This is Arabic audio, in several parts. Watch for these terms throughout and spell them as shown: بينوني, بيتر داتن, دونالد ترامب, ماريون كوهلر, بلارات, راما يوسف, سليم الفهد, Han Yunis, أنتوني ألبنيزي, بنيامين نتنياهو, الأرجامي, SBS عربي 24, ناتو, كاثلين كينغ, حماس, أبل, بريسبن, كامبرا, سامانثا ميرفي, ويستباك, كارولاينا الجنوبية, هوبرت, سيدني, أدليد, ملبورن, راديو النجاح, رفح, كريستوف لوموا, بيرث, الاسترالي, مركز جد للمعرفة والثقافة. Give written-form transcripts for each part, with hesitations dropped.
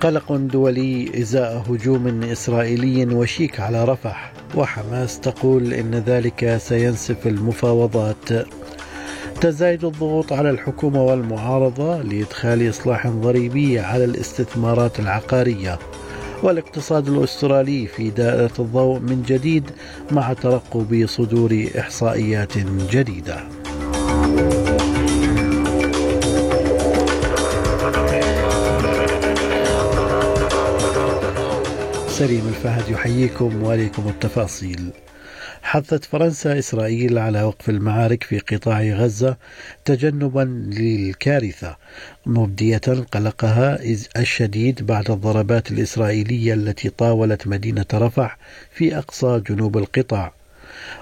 قلق دولي إزاء هجوم إسرائيلي وشيك على رفح، وحماس تقول إن ذلك سينسف المفاوضات. تزايد الضغوط على الحكومة والمعارضة لإدخال إصلاح ضريبي على الاستثمارات العقارية، والاقتصاد الأسترالي في دائرة الضوء من جديد مع ترقب صدور إحصائيات جديدة. سليم الفهد يحييكم وعليكم التفاصيل. حثت فرنسا إسرائيل على وقف المعارك في قطاع غزة تجنبا للكارثة، مبدية قلقها الشديد بعد الضربات الإسرائيلية التي طاولت مدينة رفح في أقصى جنوب القطاع.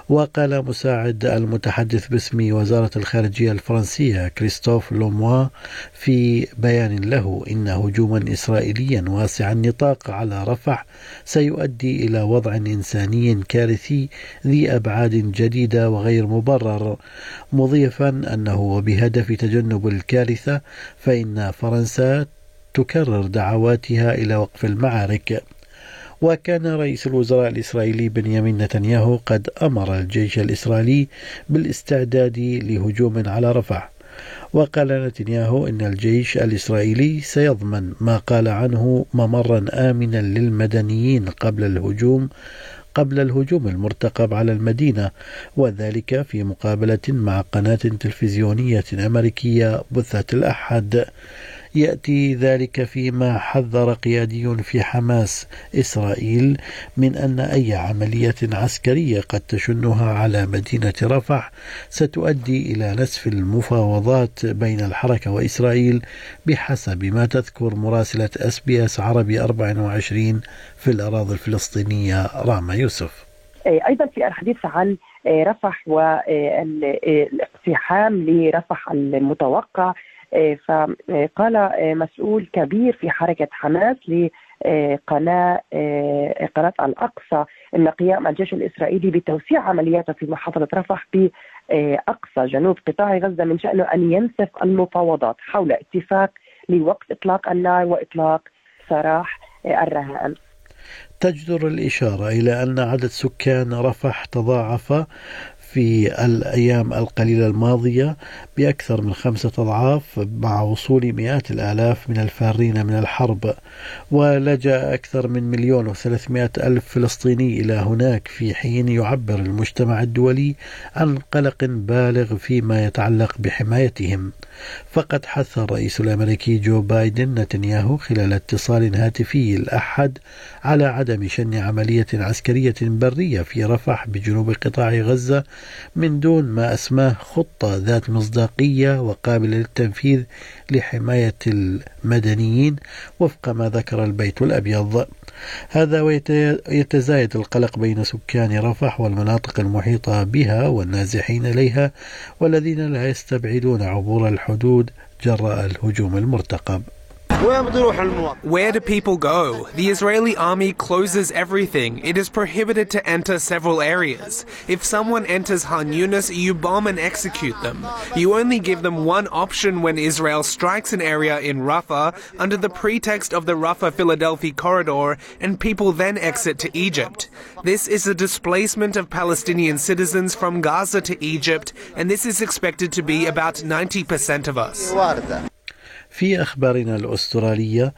وقال مساعد المتحدث باسم وزارة الخارجية الفرنسية كريستوف لوموا في بيان له إن هجوما إسرائيليا واسع النطاق على رفح سيؤدي إلى وضع إنساني كارثي ذي أبعاد جديدة وغير مبرر، مضيفا أنه وبهدف تجنب الكارثة فإن فرنسا تكرر دعواتها إلى وقف المعارك. وكان رئيس الوزراء الإسرائيلي بنيامين نتنياهو قد أمر الجيش الإسرائيلي بالاستعداد لهجوم على رفح. وقال نتنياهو إن الجيش الإسرائيلي سيضمن ما قال عنه ممرا آمنا للمدنيين قبل الهجوم المرتقب على المدينة، وذلك في مقابلة مع قناة تلفزيونية أمريكية بثة الأحد. يأتي ذلك فيما حذر قيادي في حماس إسرائيل من أن أي عملية عسكرية قد تشنها على مدينة رفح ستؤدي إلى نسف المفاوضات بين الحركة وإسرائيل، بحسب ما تذكر مراسلة SBS عربي 24 في الأراضي الفلسطينية راما يوسف. أيضا في الحديث عن رفح والاقتحام لرفح المتوقع، فقال مسؤول كبير في حركة حماس لقناة الأقصى أن قيام الجيش الإسرائيلي بتوسيع عملياته في محافظة رفح بأقصى جنوب قطاع غزة من شأنه أن ينسف المفاوضات حول اتفاق لوقف إطلاق النار وإطلاق سراح الرهائن. تجدر الإشارة إلى أن عدد سكان رفح تضاعف في الأيام القليلة الماضية بأكثر من 5 أضعاف مع وصول مئات الآلاف من الفارين من الحرب، ولجأ أكثر من 1,300,000 فلسطيني إلى هناك، في حين يعبر المجتمع الدولي عن قلق بالغ فيما يتعلق بحمايتهم. فقد حث الرئيس الأمريكي جو بايدن نتنياهو خلال اتصال هاتفي الأحد على عدم شن عملية عسكرية برية في رفح بجنوب قطاع غزة من دون ما أسماه خطة ذات مصداقية وقابلة للتنفيذ لحماية المدنيين وفق ما ذكر البيت الأبيض. هذا ويتزايد القلق بين سكان رفح والمناطق المحيطة بها والنازحين إليها والذين لا يستبعدون عبور الحدود جراء الهجوم المرتقب. Where do people go? The Israeli army closes everything. It is prohibited to enter several areas. If someone enters Han Yunis, you bomb and execute them. You only give them one option when Israel strikes an area in Rafah under the pretext of the Rafah-Philadelphia corridor, and people then exit to Egypt. This is a displacement of Palestinian citizens from Gaza to Egypt, and this is expected to be about 90% of us. في أخبارنا الأسترالية،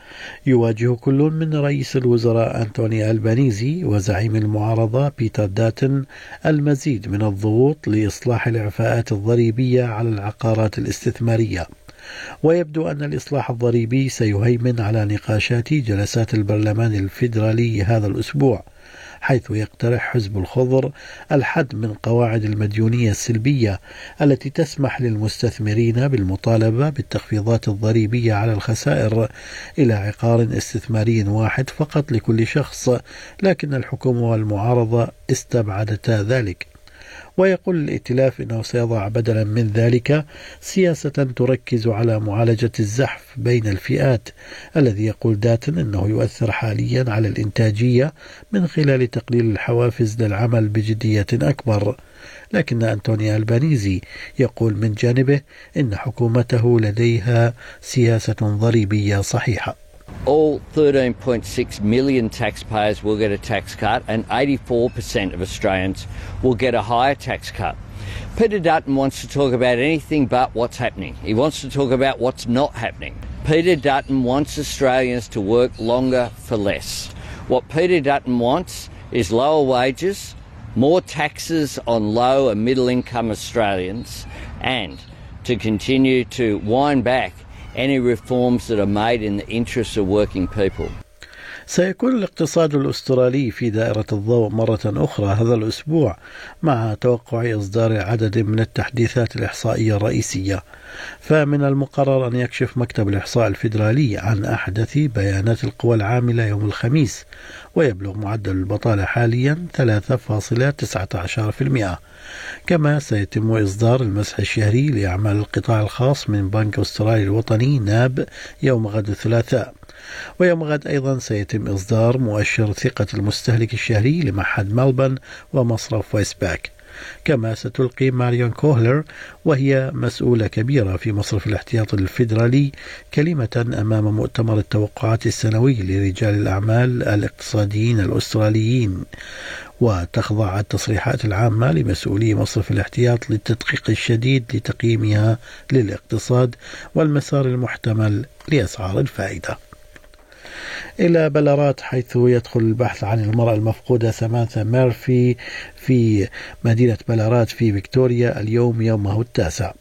يواجه كل من رئيس الوزراء أنتوني ألبنيزي وزعيم المعارضة بيتر داتن المزيد من الضغوط لإصلاح الإعفاءات الضريبية على العقارات الاستثمارية. ويبدو أن الإصلاح الضريبي سيهيمن على نقاشات جلسات البرلمان الفيدرالي هذا الأسبوع، حيث يقترح حزب الخضر الحد من قواعد المديونية السلبية التي تسمح للمستثمرين بالمطالبة بالتخفيضات الضريبية على الخسائر إلى عقار استثماري واحد فقط لكل شخص، لكن الحكومة والمعارضة استبعدتا ذلك. ويقول الائتلاف أنه سيضع بدلا من ذلك سياسة تركز على معالجة الزحف بين الفئات، الذي يقول داتن أنه يؤثر حاليا على الإنتاجية من خلال تقليل الحوافز للعمل بجدية أكبر. لكن أنتوني ألبنيزي يقول من جانبه إن حكومته لديها سياسة ضريبية صحيحة. All 13.6 million taxpayers will get a tax cut and 84% of Australians will get a higher tax cut. Peter Dutton wants to talk about anything but what's happening. He wants to talk about what's not happening. Peter Dutton wants Australians to work longer for less. What Peter Dutton wants is lower wages, more taxes on low and middle income Australians, and to continue to wind back any reforms that are made in the interests of working people. سيكون الاقتصاد الأسترالي في دائرة الضوء مرة أخرى هذا الأسبوع مع توقع إصدار عدد من التحديثات الإحصائية الرئيسية، فمن المقرر أن يكشف مكتب الإحصاء الفيدرالي عن أحدث بيانات القوى العاملة يوم الخميس، ويبلغ معدل البطالة حاليا 3.19%. كما سيتم إصدار المسح الشهري لأعمال القطاع الخاص من بنك أسترالي الوطني ناب يوم غد الثلاثاء، ويوم غد أيضا سيتم إصدار مؤشر ثقة المستهلك الشهري لمعهد ملبورن ومصرف ويستباك. كما ستلقي ماريون كوهلر وهي مسؤولة كبيرة في مصرف الاحتياط الفيدرالي كلمة أمام مؤتمر التوقعات السنوي لرجال الأعمال الاقتصاديين الأستراليين، وتخضع التصريحات العامة لمسؤولي مصرف الاحتياط للتدقيق الشديد لتقييمها للاقتصاد والمسار المحتمل لأسعار الفائدة. إلى بلارات، حيث يدخل البحث عن المرأة المفقودة سامانثا ميرفي في مدينة بلارات في فيكتوريا اليوم يومه التاسع،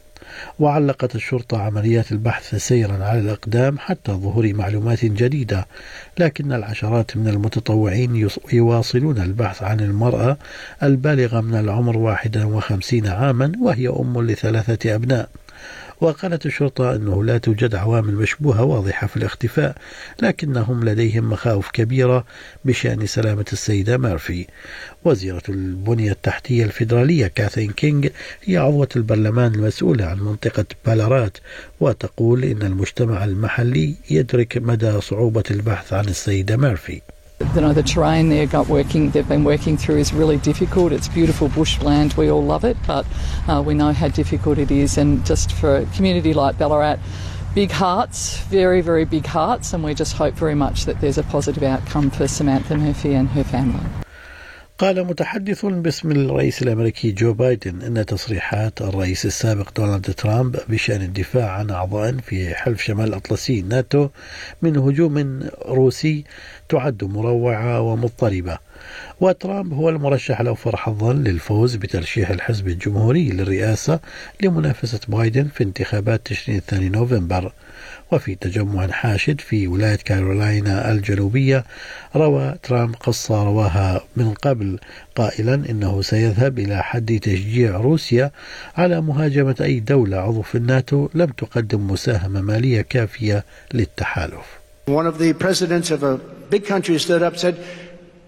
وعلقت الشرطة عمليات البحث سيرا على الأقدام حتى ظهور معلومات جديدة، لكن العشرات من المتطوعين يواصلون البحث عن المرأة البالغة من العمر 51 عاما وهي أم ل3 أبناء. وقالت الشرطة أنه لا توجد عوامل مشبوهة واضحة في الاختفاء، لكنهم لديهم مخاوف كبيرة بشأن سلامة السيدة ميرفي. وزيرة البنية التحتية الفيدرالية كاثلين كينغ هي عضوة البرلمان المسؤولة عن منطقة بلارات، وتقول إن المجتمع المحلي يدرك مدى صعوبة البحث عن السيدة ميرفي. The terrain they've been working through is really difficult. It's beautiful bushland, we all love it, but we know how difficult it is. And just for a community like Ballarat, big hearts, very, very big hearts, and we just hope very much that there's a positive outcome for Samantha Murphy and her family. قال متحدث باسم الرئيس الأمريكي جو بايدن إن تصريحات الرئيس السابق دونالد ترامب بشأن الدفاع عن أعضاء في حلف شمال الأطلسي ناتو من هجوم روسي تعد مروعة ومضطربة. وترامب هو المرشح الأوفر حظا للفوز بترشيح الحزب الجمهوري للرئاسة لمنافسة بايدن في انتخابات تشرين الثاني نوفمبر. وفي تجمع حاشد في ولاية كارولاينا الجنوبية روى ترامب قصة رواها من قبل قائلا إنه سيذهب إلى حد تشجيع روسيا على مهاجمة أي دولة عضو في الناتو لم تقدم مساهمة مالية كافية للتحالف. One of the presidents of a big country stood up and said,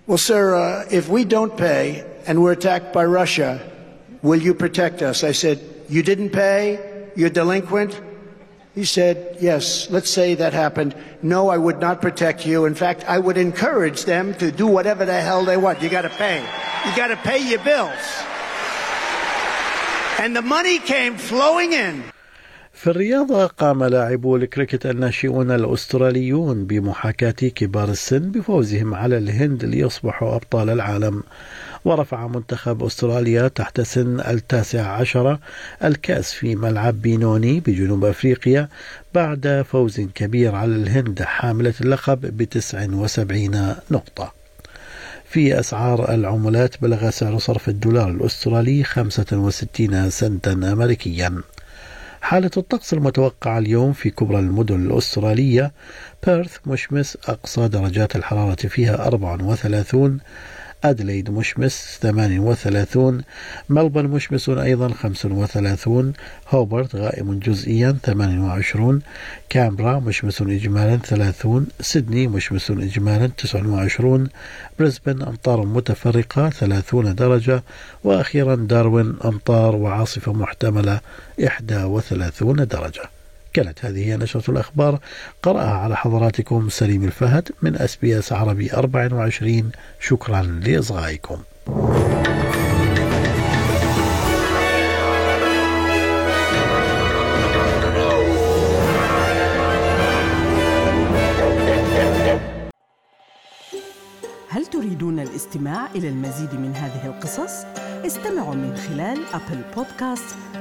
well, sir, if we don't pay and we're attacked by Russia, will you protect us? I said, you didn't pay? You're delinquent? He said, yes, let's say that happened. No, I would not protect you. In fact, I would encourage them to do whatever the hell they want. You got to pay. You got to pay your bills. And the money came flowing in. في الرياضة، قام لاعبو الكريكت الناشئون الأستراليون بمحاكاة كبار السن بفوزهم على الهند ليصبحوا أبطال العالم. ورفع منتخب أستراليا تحت سن 19 الكأس في ملعب بينوني بجنوب أفريقيا بعد فوز كبير على الهند حاملة اللقب 79 نقطة. في أسعار العملات، بلغ سعر صرف الدولار الأسترالي 65 سنتا أمريكيا. حالة الطقس المتوقعة اليوم في كبرى المدن الأسترالية: بيرث مشمس، أقصى درجات الحرارة فيها 34، أدليد مشمس 38، ملبن مشمس أيضا 35، هوبرت غائم جزئيا 28، كامبرا مشمس إجمالا 30، سيدني مشمس إجمالا 29، بريسبن أمطار متفرقة 30 درجة، وأخيرا داروين أمطار وعاصفة محتملة 31 درجة. كانت هذه هي نشرة الأخبار، قرأها على حضراتكم سليم الفهد من SBS عربي 24. شكرا لإصغائكم. هل تريدون الاستماع إلى المزيد من هذه القصص؟ استمعوا من خلال أبل بودكاست،